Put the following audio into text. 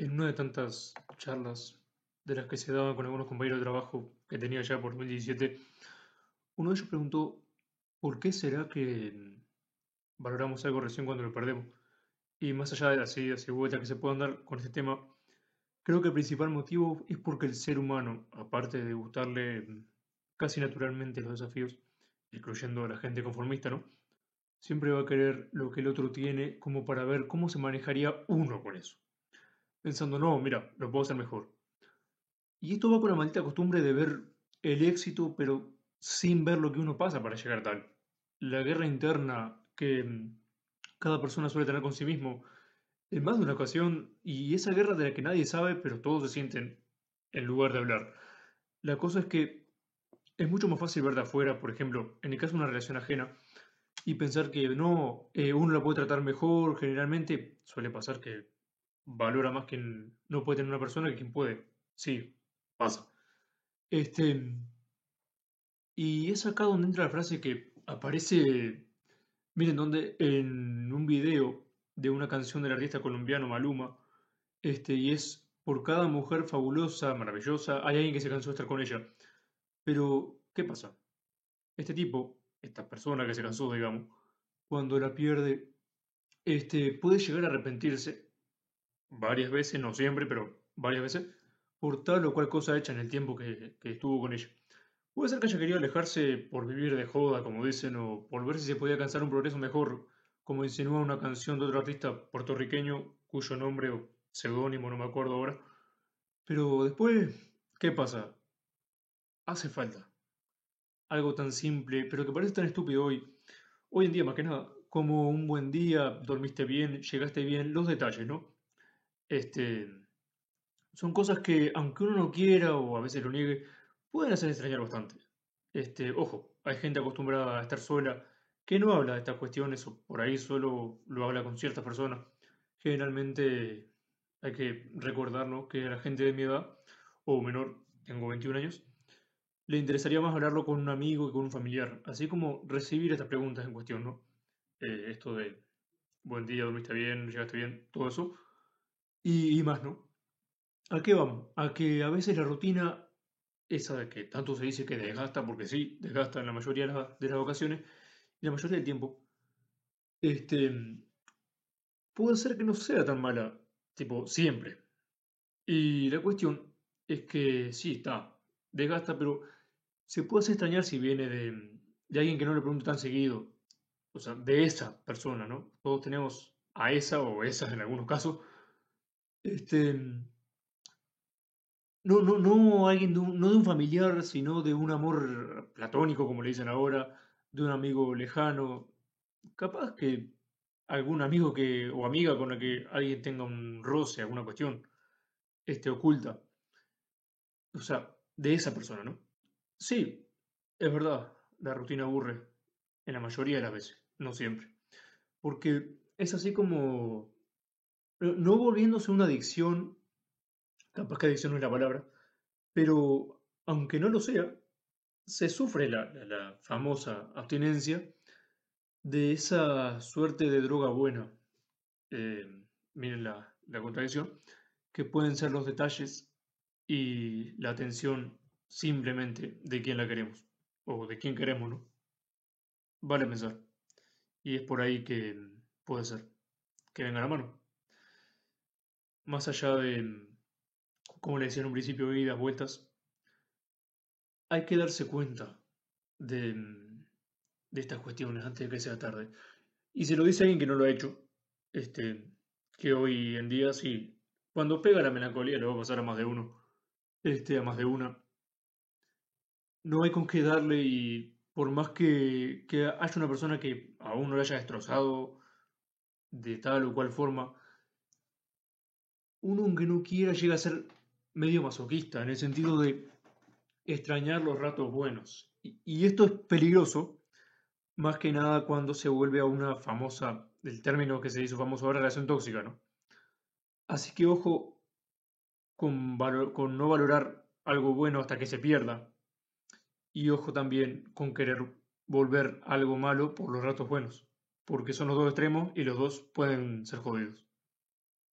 En una de tantas charlas de las que se daban con algunos compañeros de trabajo que tenía ya por 2017, uno de ellos preguntó: ¿por qué será que valoramos algo recién cuando lo perdemos? Y más allá de las ideas y vueltas que se puedan dar con este tema, creo que el principal motivo es porque el ser humano, aparte de gustarle casi naturalmente los desafíos, excluyendo a la gente conformista, ¿no?, siempre va a querer lo que el otro tiene como para ver cómo se manejaría uno con eso. Pensando, no, mira, lo puedo hacer mejor. Y esto va con la maldita costumbre de ver el éxito, pero sin ver lo que uno pasa para llegar a tal. La guerra interna que cada persona suele tener con sí mismo en más de una ocasión, y esa guerra de la que nadie sabe, pero todos se sienten en lugar de hablar. La cosa es que es mucho más fácil ver de afuera, por ejemplo, en el caso de una relación ajena, y pensar que no, uno la puede tratar mejor. Generalmente suele pasar que valora más quien no puede tener una persona que quien puede. Sí, pasa. Y es acá donde entra la frase que aparece, miren dónde, en un video de una canción del artista colombiano Maluma, y es: por cada mujer fabulosa, maravillosa, hay alguien que se cansó de estar con ella. Pero, ¿qué pasa? Este tipo, esta persona que se cansó, digamos, cuando la pierde, puede llegar a arrepentirse varias veces, no siempre, pero varias veces, por tal o cual cosa hecha en el tiempo que estuvo con ella. Puede ser que haya querido alejarse por vivir de joda, como dicen, o por ver si se podía alcanzar un progreso mejor, como insinúa una canción de otro artista puertorriqueño, cuyo nombre o seudónimo no me acuerdo ahora. Pero después, ¿qué pasa? Hace falta algo tan simple, pero que parece tan estúpido hoy en día, más que nada, como un buen día, dormiste bien, llegaste bien, los detalles, ¿no? Son cosas que, aunque uno no quiera o a veces lo niegue, pueden hacer extrañar bastante. Ojo, hay gente acostumbrada a estar sola que no habla de estas cuestiones, o por ahí solo lo habla con ciertas personas. Generalmente hay que recordarnos que a la gente de mi edad, o menor, tengo 21 años, le interesaría más hablarlo con un amigo que con un familiar, así como recibir estas preguntas en cuestión, ¿no? Esto de buen día, dormiste bien, llegaste bien, todo eso, y más, ¿no? ¿A qué vamos? A que a veces la rutina, esa de que tanto se dice que desgasta, porque sí, desgasta en la mayoría de las ocasiones, y la mayoría del tiempo, puede ser que no sea tan mala, tipo, siempre. Y la cuestión es que sí, está, desgasta, pero se puede hacer extrañar si viene de alguien que no le pregunta tan seguido, o sea, de esa persona, ¿no? Todos tenemos a esa o esas en algunos casos. No alguien no de un familiar, sino de un amor platónico, como le dicen ahora, de un amigo lejano. Capaz que algún amigo o amiga con la que alguien tenga un roce, alguna cuestión oculta. O sea, de esa persona, ¿no? Sí, es verdad, la rutina aburre en la mayoría de las veces, no siempre. Porque es así como, no volviéndose una adicción. Capaz que adicción no es la palabra, pero aunque no lo sea, se sufre la famosa abstinencia de esa suerte de droga buena. Miren la contradicción, que pueden ser los detalles y la atención simplemente de quien la queremos, o de quien queremos, ¿no? Vale pensar. Y es por ahí que puede ser que venga la mano. Más allá de, como le decía en un principio, idas, vueltas, hay que darse cuenta de estas cuestiones antes de que sea tarde. Y se lo dice alguien que no lo ha hecho, que hoy en día sí, cuando pega la melancolía le va a pasar a más de uno, a más de una. No hay con qué darle, y por más que haya una persona que a uno le haya destrozado de tal o cual forma, uno, aunque no quiera, llega a ser medio masoquista, en el sentido de extrañar los ratos buenos. Y esto es peligroso, más que nada cuando se vuelve a una famosa, el término que se hizo famoso ahora, relación tóxica, ¿no? Así que ojo con no valorar algo bueno hasta que se pierda. Y ojo también con querer volver algo malo por los ratos buenos, porque son los dos extremos y los dos pueden ser jodidos.